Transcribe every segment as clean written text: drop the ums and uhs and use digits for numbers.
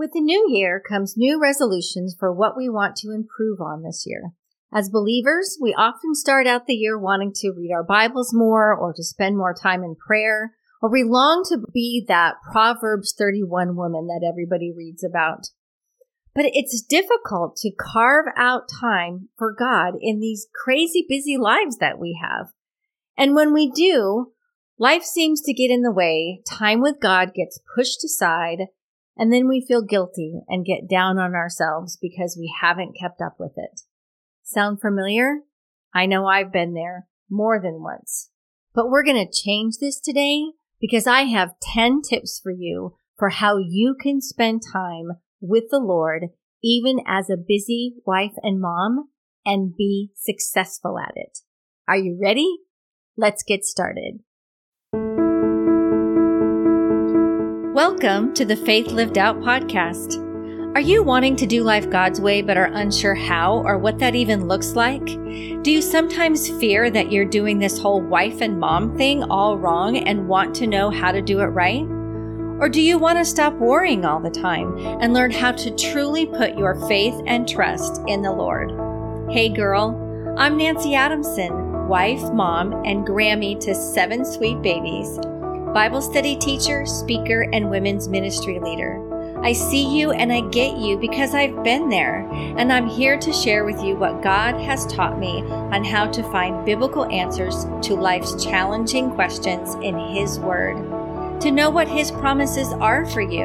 With the new year comes new resolutions for what we want to improve on this year. As believers, we often start out the year wanting to read our Bibles more or to spend more time in prayer, or we long to be that Proverbs 31 woman that everybody reads about. But it's difficult to carve out time for God in these crazy busy lives that we have. And when we do, life seems to get in the way, time with God gets pushed aside, and then we feel guilty and get down on ourselves because we haven't kept up with it. Sound familiar? I know I've been there more than once. But we're going to change this today because I have 10 tips for you for how you can spend time with the Lord, even as a busy wife and mom, and be successful at it. Are you ready? Let's get started. Welcome to the Faith Lived Out podcast. Are you wanting to do life God's way but are unsure how or what that even looks like? Do you sometimes fear that you're doing this whole wife and mom thing all wrong and want to know how to do it right? Or do you want to stop worrying all the time and learn how to truly put your faith and trust in the Lord? Hey girl, I'm Nanci Adamson, wife, mom, and Grammy to 7 sweet babies, Bible study teacher, speaker, and women's ministry leader. I see you and I get you because I've been there, and I'm here to share with you what God has taught me on how to find biblical answers to life's challenging questions in His Word, to know what His promises are for you,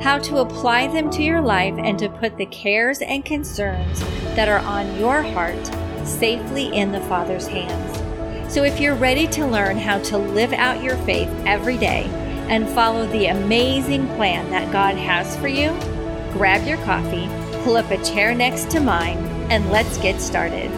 how to apply them to your life, and to put the cares and concerns that are on your heart safely in the Father's hands. So if you're ready to learn how to live out your faith every day and follow the amazing plan that God has for you, grab your coffee, pull up a chair next to mine, and let's get started.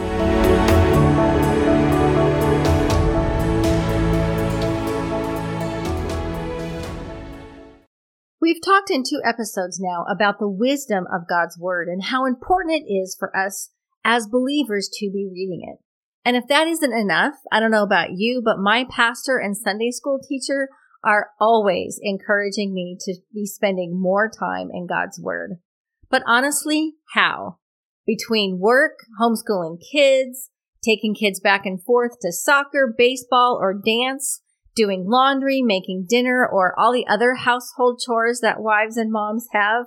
We've talked in 2 episodes now about the wisdom of God's Word and how important it is for us as believers to be reading it. And if that isn't enough, I don't know about you, but my pastor and Sunday school teacher are always encouraging me to be spending more time in God's Word. But honestly, how? Between work, homeschooling kids, taking kids back and forth to soccer, baseball, or dance, doing laundry, making dinner, or all the other household chores that wives and moms have,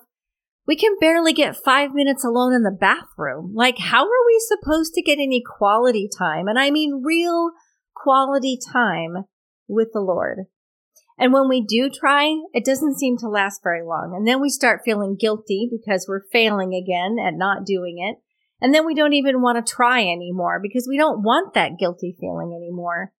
we can barely get 5 minutes alone in the bathroom. Like, how are we supposed to get any quality time? And I mean real quality time with the Lord. And when we do try, it doesn't seem to last very long. And then we start feeling guilty because we're failing again at not doing it. And then we don't even want to try anymore because we don't want that guilty feeling anymore.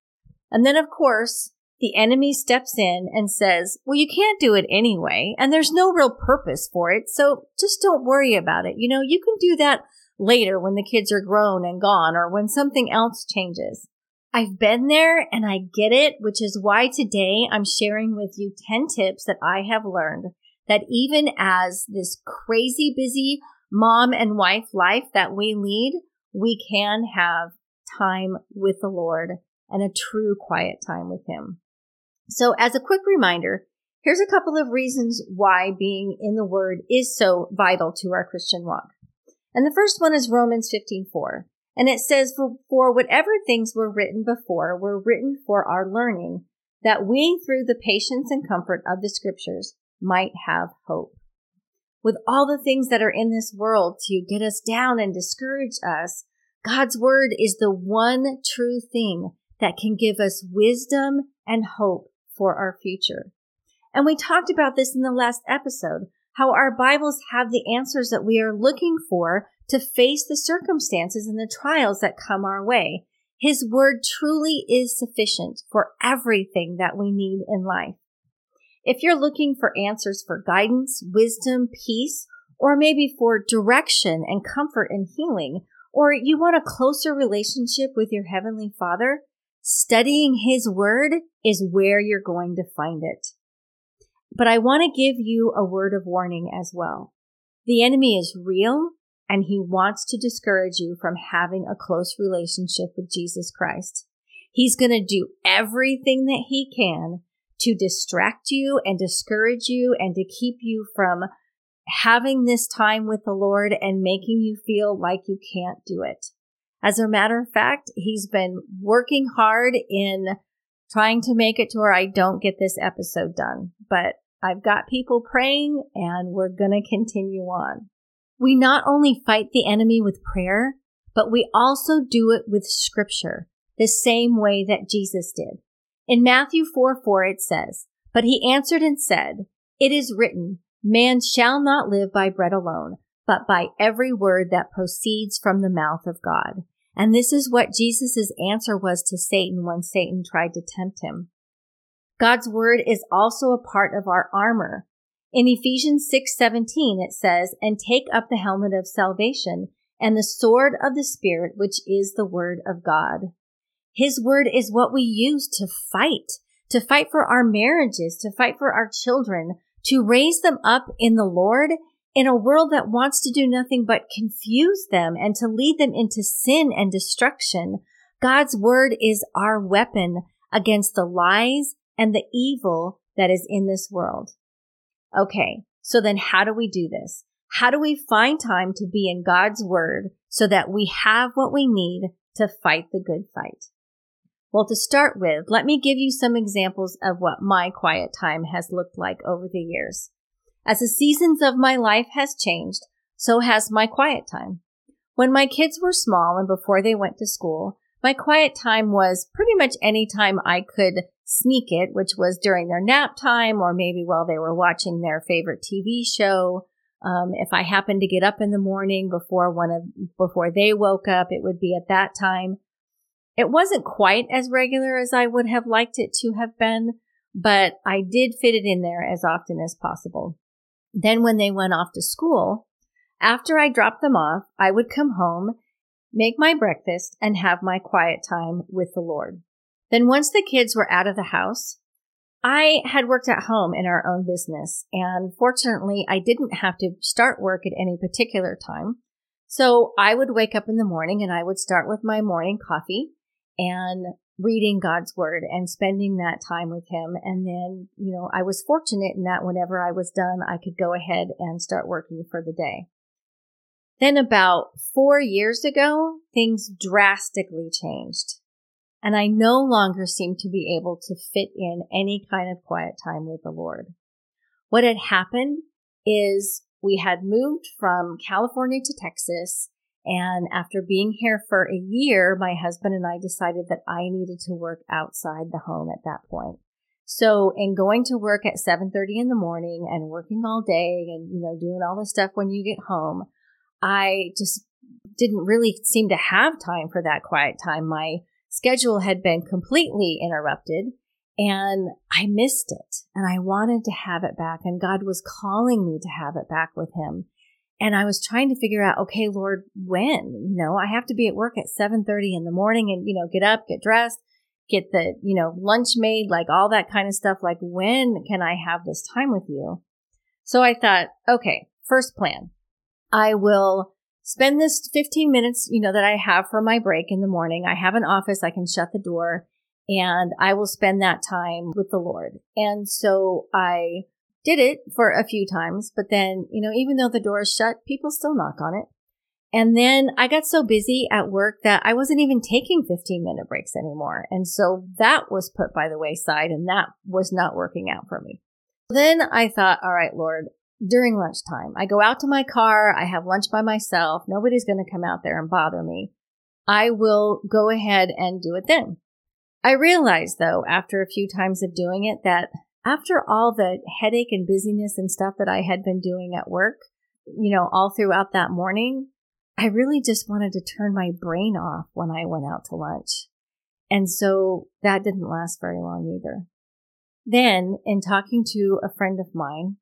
And then, of course, the enemy steps in and says, well, you can't do it anyway, and there's no real purpose for it, so just don't worry about it. You know, you can do that later when the kids are grown and gone or when something else changes. I've been there and I get it, which is why today I'm sharing with you 10 tips that I have learned that even as this crazy busy mom and wife life that we lead, we can have time with the Lord and a true quiet time with Him. So as a quick reminder, here's a couple of reasons why being in the Word is so vital to our Christian walk. And the first one is Romans 15:4. And it says, for whatever things were written before were written for our learning, that we through the patience and comfort of the Scriptures might have hope. With all the things that are in this world to get us down and discourage us, God's Word is the one true thing that can give us wisdom and hope for our future. And we talked about this in the last episode, how our Bibles have the answers that we are looking for to face the circumstances and the trials that come our way. His Word truly is sufficient for everything that we need in life. If you're looking for answers for guidance, wisdom, peace, or maybe for direction and comfort and healing, or you want a closer relationship with your Heavenly Father, studying His Word is where you're going to find it. But I want to give you a word of warning as well. The enemy is real, and he wants to discourage you from having a close relationship with Jesus Christ. He's going to do everything that he can to distract you and discourage you and to keep you from having this time with the Lord and making you feel like you can't do it. As a matter of fact, he's been working hard in trying to make it to where I don't get this episode done, but I've got people praying and we're going to continue on. We not only fight the enemy with prayer, but we also do it with scripture, the same way that Jesus did. In Matthew 4:4, it says, "But he answered and said, 'It is written, man shall not live by bread alone, but by every word that proceeds from the mouth of God.'" And this is what Jesus' answer was to Satan when Satan tried to tempt him. God's word is also a part of our armor. In Ephesians 6:17, it says, "And take up the helmet of salvation and the sword of the Spirit, which is the word of God." His word is what we use to fight for our marriages, to fight for our children, to raise them up in the Lord in a world that wants to do nothing but confuse them and to lead them into sin and destruction. God's word is our weapon against the lies and the evil that is in this world. Okay, so then how do we do this? How do we find time to be in God's word so that we have what we need to fight the good fight? Well, to start with, let me give you some examples of what my quiet time has looked like over the years. As the seasons of my life has changed, so has my quiet time. When my kids were small and before they went to school, my quiet time was pretty much any time I could sneak it, which was during their nap time or maybe while they were watching their favorite TV show. If I happened to get up in the morning before they woke up, it would be at that time. It wasn't quite as regular as I would have liked it to have been, but I did fit it in there as often as possible. Then when they went off to school, after I dropped them off, I would come home, make my breakfast, and have my quiet time with the Lord. Then once the kids were out of the house, I had worked at home in our own business, and fortunately, I didn't have to start work at any particular time. So I would wake up in the morning, and I would start with my morning coffee and reading God's word and spending that time with him. And then, I was fortunate in that whenever I was done, I could go ahead and start working for the day. Then about 4 years ago, things drastically changed. And I no longer seemed to be able to fit in any kind of quiet time with the Lord. What had happened is we had moved from California to Texas, and after being here for a year, my husband and I decided that I needed to work outside the home at that point. So in going to work at 7:30 in the morning and working all day and, doing all this stuff when you get home, I just didn't really seem to have time for that quiet time. My schedule had been completely interrupted, and I missed it, and I wanted to have it back, and God was calling me to have it back with him. And I was trying to figure out, okay, Lord, when? I have to be at work at 7:30 in the morning and, get up, get dressed, get the, lunch made, like all that kind of stuff. Like, when can I have this time with you? So I thought, okay, first plan, I will spend this 15 minutes, that I have for my break in the morning. I have an office. I can shut the door, and I will spend that time with the Lord. And so I did it for a few times, but then, even though the door is shut, people still knock on it. And then I got so busy at work that I wasn't even taking 15-minute breaks anymore. And so that was put by the wayside, and that was not working out for me. Then I thought, all right, Lord, during lunchtime, I go out to my car. I have lunch by myself. Nobody's going to come out there and bother me. I will go ahead and do it then. I realized, though, after a few times of doing it, that after all the headache and busyness and stuff that I had been doing at work, all throughout that morning, I really just wanted to turn my brain off when I went out to lunch. And so that didn't last very long either. Then, in talking to a friend of mine,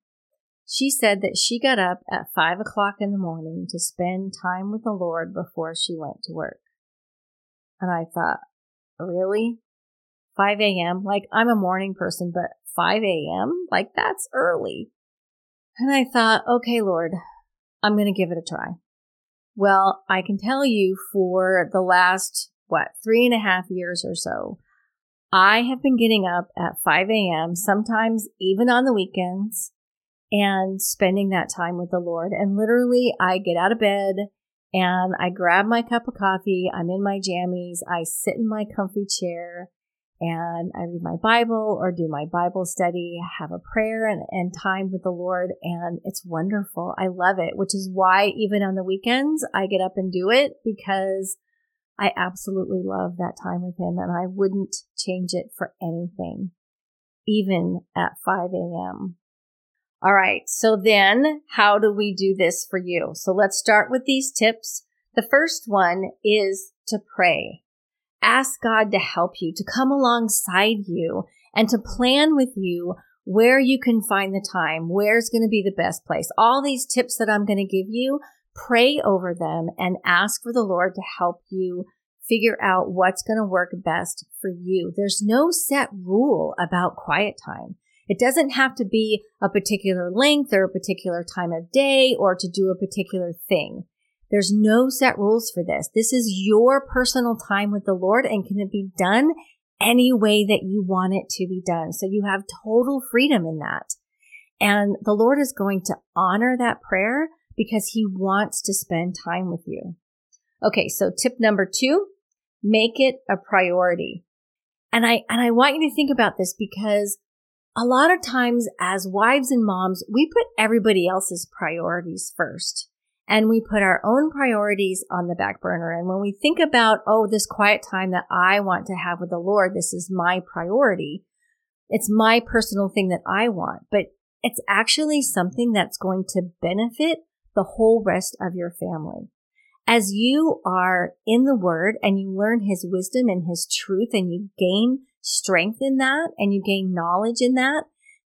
she said that she got up at 5 o'clock in the morning to spend time with the Lord before she went to work. And I thought, really? 5 a.m.? Like, I'm a morning person, but 5 a.m.? Like, that's early. And I thought, okay, Lord, I'm going to give it a try. Well, I can tell you for the last, 3.5 years or so, I have been getting up at 5 a.m., sometimes even on the weekends, and spending that time with the Lord. And literally, I get out of bed and I grab my cup of coffee. I'm in my jammies. I sit in my comfy chair and I read my Bible or do my Bible study, have a prayer and time with the Lord. And it's wonderful. I love it, which is why even on the weekends, I get up and do it, because I absolutely love that time with Him and I wouldn't change it for anything, even at 5 a.m. All right, so then how do we do this for you? So let's start with these tips. The first one is to pray. Ask God to help you, to come alongside you, and to plan with you where you can find the time, where's going to be the best place. All these tips that I'm going to give you, pray over them and ask for the Lord to help you figure out what's going to work best for you. There's no set rule about quiet time. It doesn't have to be a particular length or a particular time of day or to do a particular thing. There's no set rules for this. This is your personal time with the Lord and can it be done any way that you want it to be done. So you have total freedom in that. And the Lord is going to honor that prayer because He wants to spend time with you. Okay, so tip number 2, make it a priority. And I want you to think about this because a lot of times as wives and moms, we put everybody else's priorities first and we put our own priorities on the back burner. And when we think about, oh, this quiet time that I want to have with the Lord, this is my priority. It's my personal thing that I want, but it's actually something that's going to benefit the whole rest of your family. As you are in the Word and you learn His wisdom and His truth and you gain strength in that and you gain knowledge in that,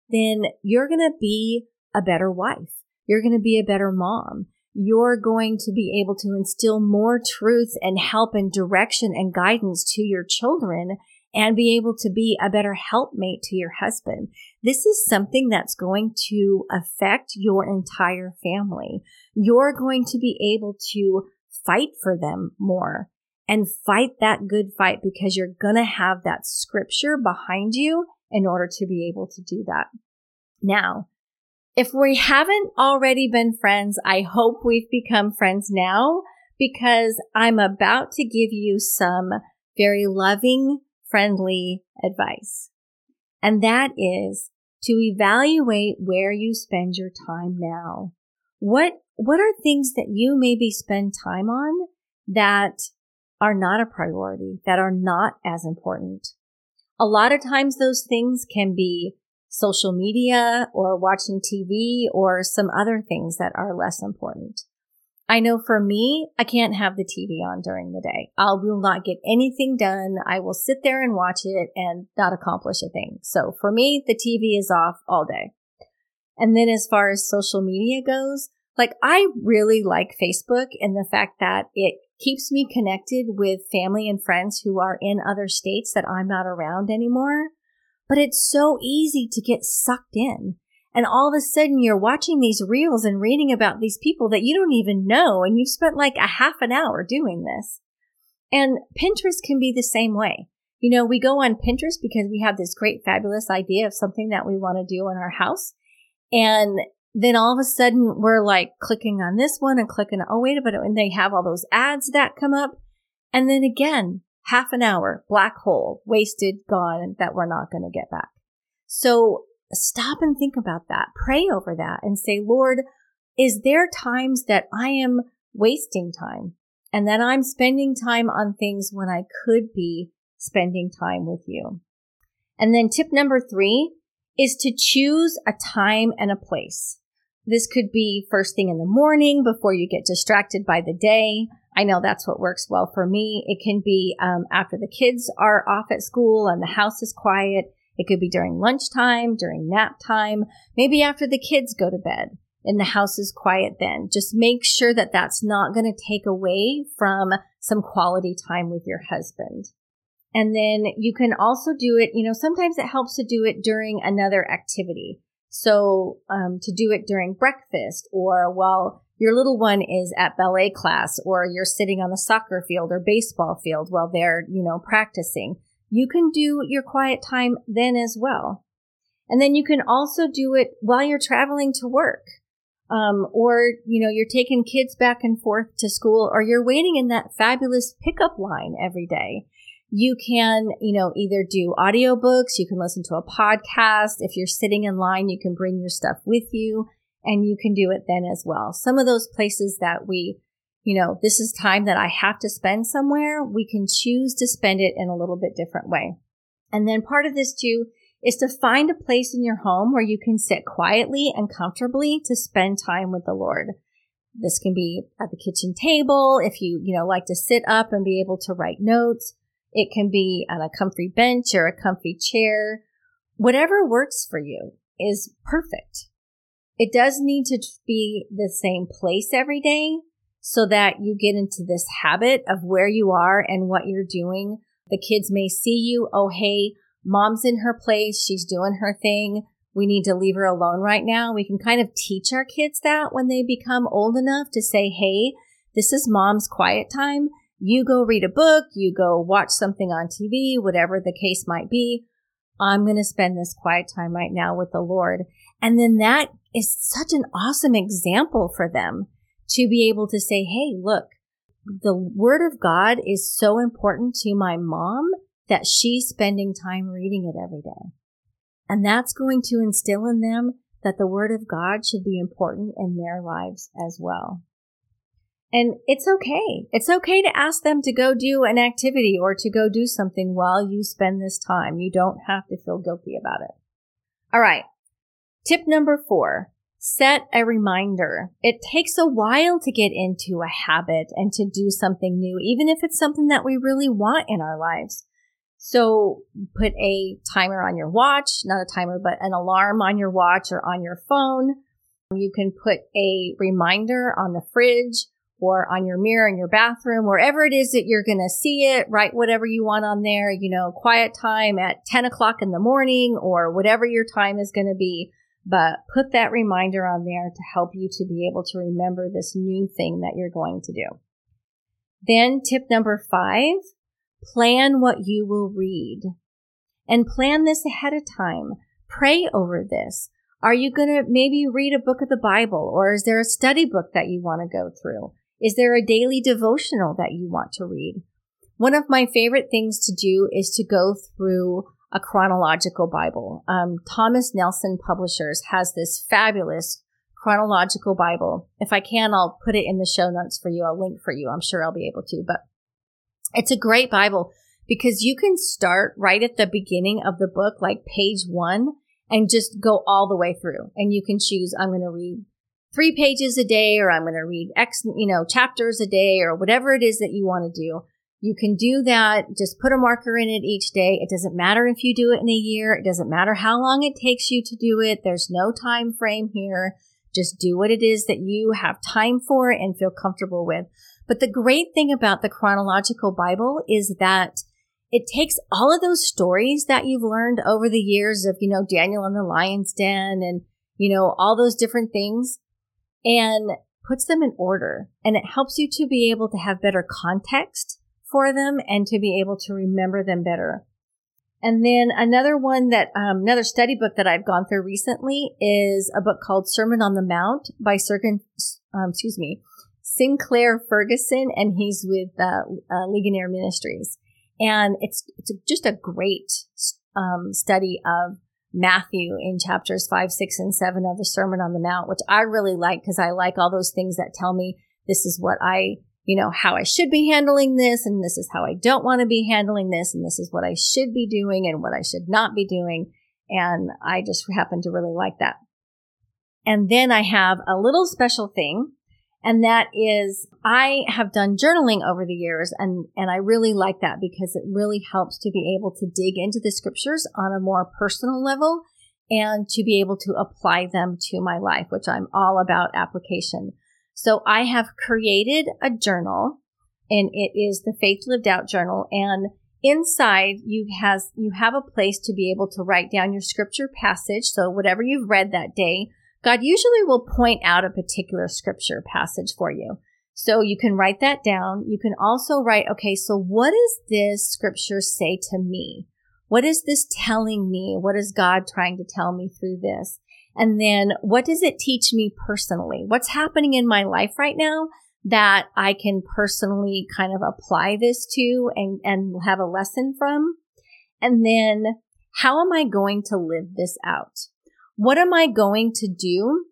then you're going to be a better wife. You're going to be a better mom. You're going to be able to instill more truth and help and direction and guidance to your children and be able to be a better helpmate to your husband. This is something that's going to affect your entire family. You're going to be able to fight for them more and fight that good fight because you're going to have that scripture behind you in order to be able to do that. Now, if we haven't already been friends, I hope we've become friends now because I'm about to give you some very loving, friendly advice. And that is to evaluate where you spend your time now. What are things that you maybe spend time on that are not a priority, that are not as important? A lot of times those things can be social media or watching TV or some other things that are less important. I know for me, I can't have the TV on during the day. I will not get anything done. I will sit there and watch it and not accomplish a thing. So for me, the TV is off all day. And then as far as social media goes, like I really like Facebook and the fact that it keeps me connected with family and friends who are in other states that I'm not around anymore. But it's so easy to get sucked in. And all of a sudden you're watching these reels and reading about these people that you don't even know. And you've spent like a half an hour doing this. And Pinterest can be the same way. You know, we go on Pinterest because we have this great, fabulous idea of something that we want to do in our house. And then all of a sudden we're like clicking on this one and clicking, oh, wait a minute. And they have all those ads that come up. And then again, half an hour, black hole, wasted, gone, that we're not going to get back. So stop and think about that. Pray over that and say, Lord, is there times that I am wasting time and that I'm spending time on things when I could be spending time with you? And then tip number 3 is to choose a time and a place. This could be first thing in the morning before you get distracted by the day. I know that's what works well for me. It can be after the kids are off at school and the house is quiet. It could be during lunchtime, during nap time, maybe after the kids go to bed and the house is quiet then. Just make sure that that's not going to take away from some quality time with your husband. And then you can also do it, you know, sometimes it helps to do it during another activity. So to do it during breakfast or while your little one is at ballet class or you're sitting on the soccer field or baseball field while they're, you know, practicing. You can do your quiet time then as well. And then you can also do it while you're traveling to work. Or, you know, you're taking kids back and forth to school, or you're waiting in that fabulous pickup line every day. You can, you know, either do audiobooks, you can listen to a podcast. If you're sitting in line, you can bring your stuff with you and you can do it then as well. Some of those places that we, you know, this is time that I have to spend somewhere, we can choose to spend it in a little bit different way. And then part of this too is to find a place in your home where you can sit quietly and comfortably to spend time with the Lord. This can be at the kitchen table, if you, you know, like to sit up and be able to write notes. It can be on a comfy bench or a comfy chair. Whatever works for you is perfect. It does need to be the same place every day so that you get into this habit of where you are and what you're doing. The kids may see you, oh, hey, Mom's in her place. She's doing her thing. We need to leave her alone right now. We can kind of teach our kids that when they become old enough to say, hey, this is Mom's quiet time. You go read a book. You go watch something on TV, whatever the case might be. I'm going to spend this quiet time right now with the Lord. And then that is such an awesome example for them to be able to say, hey, look, the Word of God is so important to my mom that she's spending time reading it every day. And that's going to instill in them that the Word of God should be important in their lives as well. And it's okay. It's okay to ask them to go do an activity or to go do something while you spend this time. You don't have to feel guilty about it. All right. Tip number 4, set a reminder. It takes a while to get into a habit and to do something new, even if it's something that we really want in our lives. So put a timer on your watch, not a timer, but an alarm on your watch or on your phone. You can put a reminder on the fridge or on your mirror in your bathroom, wherever it is that you're going to see it, write whatever you want on there, you know, quiet time at 10 o'clock in the morning or whatever your time is going to be. But put that reminder on there to help you to be able to remember this new thing that you're going to do. Then tip number 5. Plan what you will read and plan this ahead of time. Pray over this. Are you going to maybe read a book of the Bible, or is there a study book that you want to go through? Is there a daily devotional that you want to read? One of my favorite things to do is to go through a chronological Bible. Thomas Nelson Publishers has this fabulous chronological Bible. If I can, I'll put it in the show notes for you. I'll link for you. I'm sure I'll be able to, but it's a great Bible because you can start right at the beginning of the book, like page 1, and just go all the way through. And you can choose, I'm going to read 3 pages a day, or I'm going to read X, you know, chapters a day, or whatever it is that you want to do. You can do that. Just put a marker in it each day. It doesn't matter if you do it in a year. It doesn't matter how long it takes you to do it. There's no time frame here. Just do what it is that you have time for and feel comfortable with. But the great thing about the chronological Bible is that it takes all of those stories that you've learned over the years of, you know, Daniel and the lion's den and, you know, all those different things, and puts them in order. And it helps you to be able to have better context for them and to be able to remember them better. And then another one that, another study book that I've gone through recently is a book called Sermon on the Mount by Sinclair Ferguson, and he's with Ligonier Ministries. And it's just a great study of Matthew in chapters 5, 6, and 7 of the Sermon on the Mount, which I really like because I like all those things that tell me this is what I, you know, how I should be handling this, and this is how I don't want to be handling this, and this is what I should be doing and what I should not be doing. And I just happen to really like that. And then I have a little special thing. And that is, I have done journaling over the years, and I really like that because it really helps to be able to dig into the scriptures on a more personal level and to be able to apply them to my life, which I'm all about application. So I have created a journal, and it is the Faith Lived Out journal. And inside you have a place to be able to write down your scripture passage. So whatever you've read that day, God usually will point out a particular scripture passage for you. So you can write that down. You can also write, okay, so what does this scripture say to me? What is this telling me? What is God trying to tell me through this? And then what does it teach me personally? What's happening in my life right now that I can personally kind of apply this to and have a lesson from? And then how am I going to live this out? What am I going to do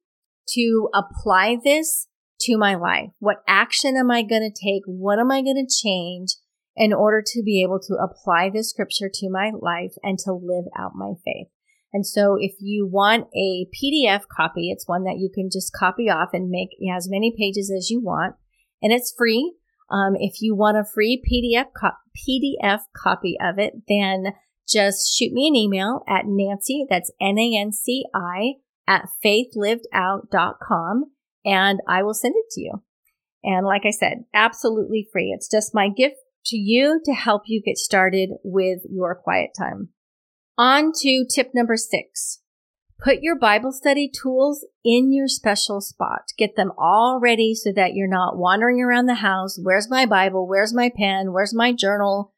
to apply this to my life? What action am I going to take? What am I going to change in order to be able to apply this scripture to my life and to live out my faith? And so if you want a PDF copy, it's one that you can just copy off and make as many pages as you want. And it's free. If you want a free PDF copy of it, then just shoot me an email at Nanci, that's Nanci, at faithlivedout.com, and I will send it to you. And like I said, absolutely free. It's just my gift to you to help you get started with your quiet time. On to tip number 6. Put your Bible study tools in your special spot. Get them all ready so that you're not wandering around the house. Where's my Bible? Where's my pen? Where's my journal?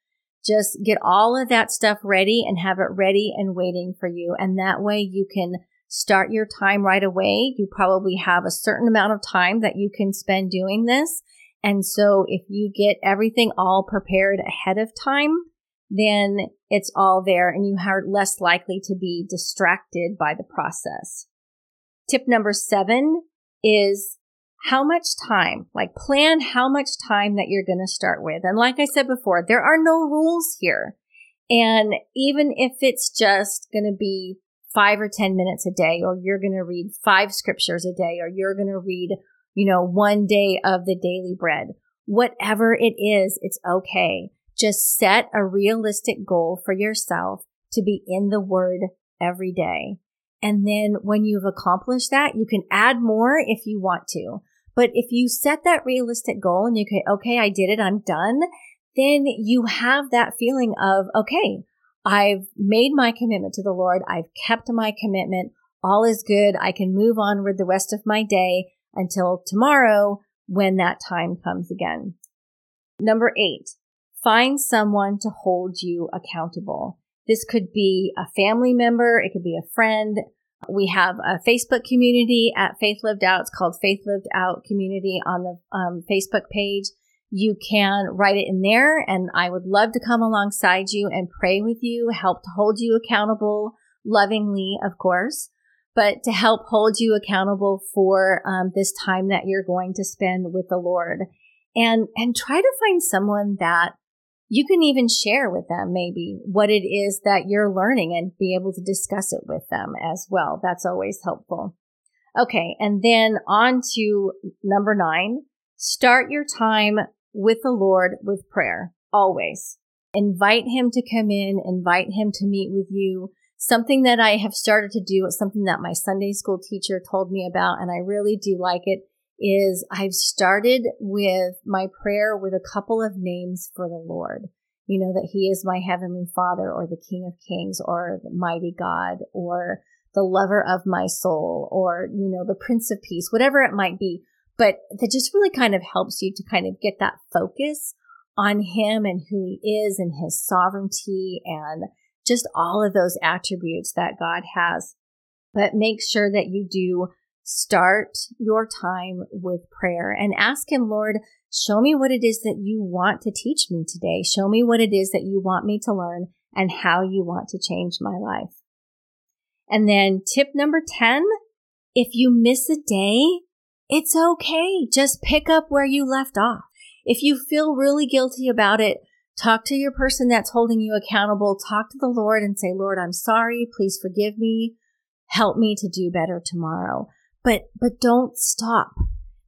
Just get all of that stuff ready and have it ready and waiting for you. And that way you can start your time right away. You probably have a certain amount of time that you can spend doing this. And so if you get everything all prepared ahead of time, then it's all there and you are less likely to be distracted by the process. Tip number 7 is how much time, like plan how much time that you're going to start with. And like I said before, there are no rules here. And even if it's just going to be 5 or 10 minutes a day, or you're going to read 5 scriptures a day, or you're going to read, 1 day of the daily bread, whatever it is, it's okay. Just set a realistic goal for yourself to be in the Word every day. And then when you've accomplished that, you can add more if you want to. But if you set that realistic goal and you say, okay, I did it, I'm done, then you have that feeling of, okay, I've made my commitment to the Lord. I've kept my commitment. All is good. I can move on with the rest of my day until tomorrow when that time comes again. Number 8. Find someone to hold you accountable. This could be a family member. It could be a friend. We have a Facebook community at Faith Lived Out. It's called Faith Lived Out Community on the Facebook page. You can write it in there, and I would love to come alongside you and pray with you, help to hold you accountable, lovingly, of course, but to help hold you accountable for this time that you're going to spend with the Lord. And try to find someone that you can even share with them maybe what it is that you're learning and be able to discuss it with them as well. That's always helpful. Okay, and then on to number 9, start your time with the Lord with prayer, always. Invite Him to come in, invite Him to meet with you. Something that I have started to do, it's something that my Sunday school teacher told me about, and I really do like it, is I've started with my prayer with a couple of names for the Lord. That He is my Heavenly Father, or the King of Kings, or the Mighty God, or the Lover of my soul, or, the Prince of Peace, whatever it might be. But that just really kind of helps you to kind of get that focus on Him and who He is and His sovereignty and just all of those attributes that God has. But make sure that you do start your time with prayer and ask Him, Lord, show me what it is that you want to teach me today. Show me what it is that you want me to learn and how you want to change my life. And then tip number 10, if you miss a day, it's okay. Just pick up where you left off. If you feel really guilty about it, talk to your person that's holding you accountable. Talk to the Lord and say, Lord, I'm sorry. Please forgive me. Help me to do better tomorrow. But don't stop.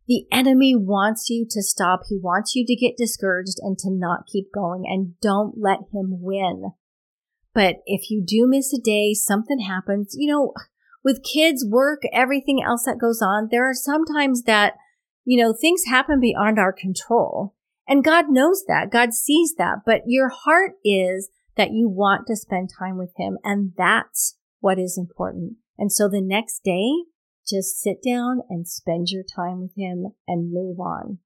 The enemy wants you to stop. He wants you to get discouraged and to not keep going, and don't let him win. But if you do miss a day, something happens, with kids, work, everything else that goes on, there are sometimes that, things happen beyond our control. And God knows that. God sees that. But your heart is that you want to spend time with Him. And that's what is important. And so the next day, just sit down and spend your time with Him and move on.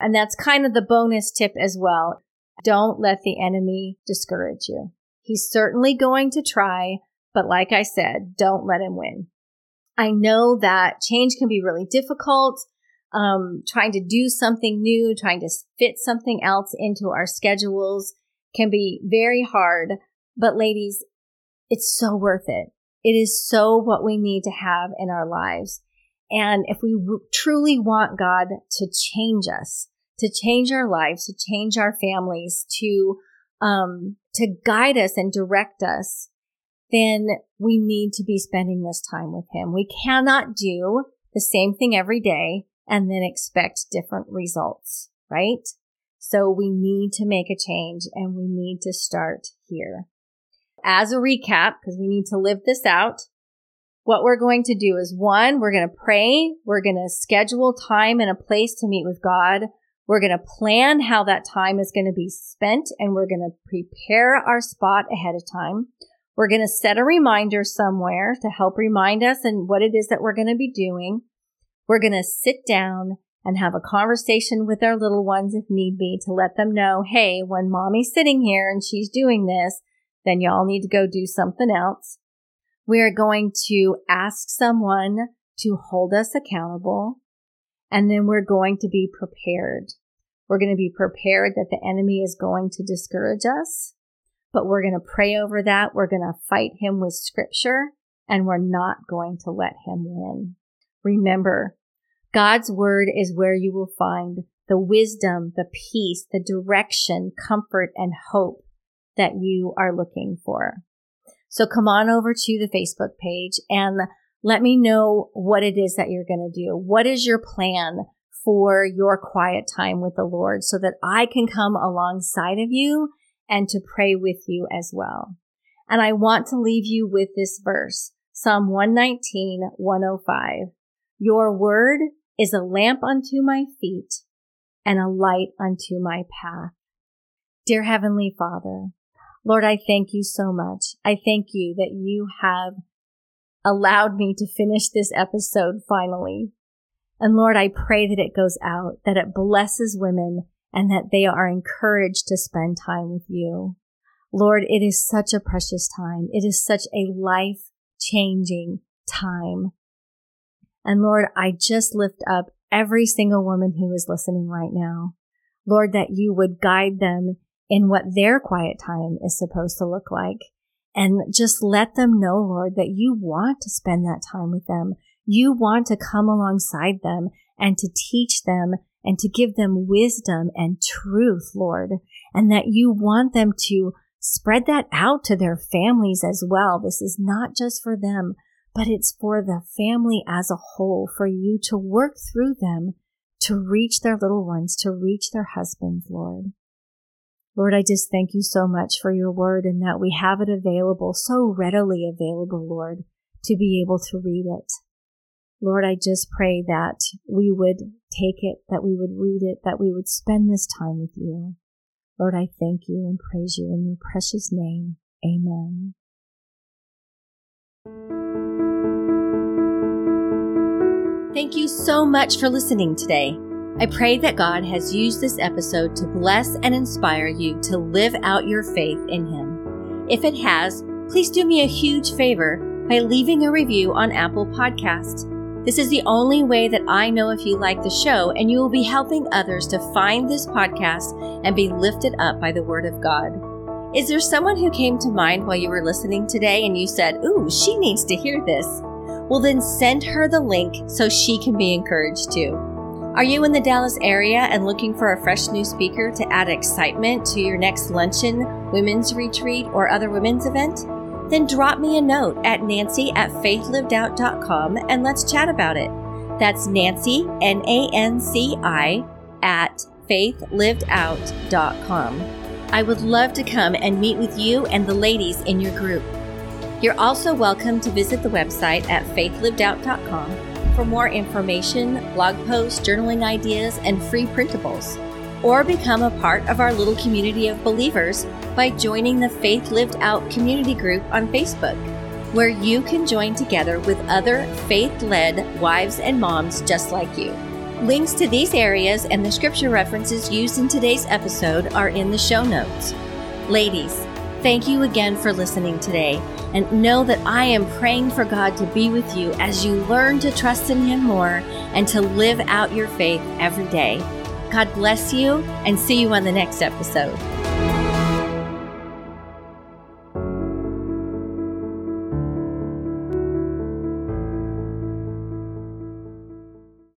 And that's kind of the bonus tip as well. Don't let the enemy discourage you. He's certainly going to try, but like I said, don't let him win. I know that change can be really difficult. Trying to do something new, trying to fit something else into our schedules can be very hard. But ladies, it's so worth it. It is so what we need to have in our lives. And if we truly want God to change us, to change our lives, to change our families, to guide us and direct us, then we need to be spending this time with Him. We cannot do the same thing every day and then expect different results, right? So we need to make a change, and we need to start here. As a recap, because we need to live this out, what we're going to do is, one, we're going to pray. We're going to schedule time and a place to meet with God. We're going to plan how that time is going to be spent, and we're going to prepare our spot ahead of time. We're going to set a reminder somewhere to help remind us and what it is that we're going to be doing. We're going to sit down and have a conversation with our little ones if need be to let them know, hey, when mommy's sitting here and she's doing this, then y'all need to go do something else. We're going to ask someone to hold us accountable, and then we're going to be prepared. We're going to be prepared that the enemy is going to discourage us, but we're going to pray over that. We're going to fight him with scripture, and we're not going to let him win. Remember, God's word is where you will find the wisdom, the peace, the direction, comfort, and hope that you are looking for. So come on over to the Facebook page and let me know what it is that you're going to do. What is your plan for your quiet time with the Lord so that I can come alongside of you and to pray with you as well? And I want to leave you with this verse, Psalm 119, 105. Your word is a lamp unto my feet and a light unto my path. Dear Heavenly Father, Lord, I thank you so much. I thank you that you have allowed me to finish this episode finally. And Lord, I pray that it goes out, that it blesses women, and that they are encouraged to spend time with you. Lord, it is such a precious time. It is such a life-changing time. And Lord, I just lift up every single woman who is listening right now. Lord, that you would guide them in what their quiet time is supposed to look like. And just let them know, Lord, that you want to spend that time with them. You want to come alongside them and to teach them and to give them wisdom and truth, Lord, and that you want them to spread that out to their families as well. This is not just for them, but it's for the family as a whole, for you to work through them to reach their little ones, to reach their husbands, Lord. Lord, I just thank you so much for your word and that we have it available, so readily available, Lord, to be able to read it. Lord, I just pray that we would take it, that we would read it, that we would spend this time with you. Lord, I thank you and praise you in your precious name. Amen. Thank you so much for listening today. I pray that God has used this episode to bless and inspire you to live out your faith in Him. If it has, please do me a huge favor by leaving a review on Apple Podcasts. This is the only way that I know if you like the show, and you will be helping others to find this podcast and be lifted up by the Word of God. Is there someone who came to mind while you were listening today and you said, "Ooh, she needs to hear this"? Well, then send her the link so she can be encouraged too. Are you in the Dallas area and looking for a fresh new speaker to add excitement to your next luncheon, women's retreat, or other women's event? Then drop me a note at nanci@faithlivedout.com and let's chat about it. That's Nanci, Nanci, at faithlivedout.com. I would love to come and meet with you and the ladies in your group. You're also welcome to visit the website at faithlivedout.com for more information, blog posts, journaling ideas, and free printables. Or become a part of our little community of believers by joining the Faith Lived Out Community group on Facebook, where you can join together with other faith-led wives and moms just like you. Links to these areas and the scripture references used in today's episode are in the show notes. Ladies, Thank you again for listening today, and know that I am praying for God to be with you as you learn to trust in Him more and to live out your faith every day. God bless you, and see you on the next episode.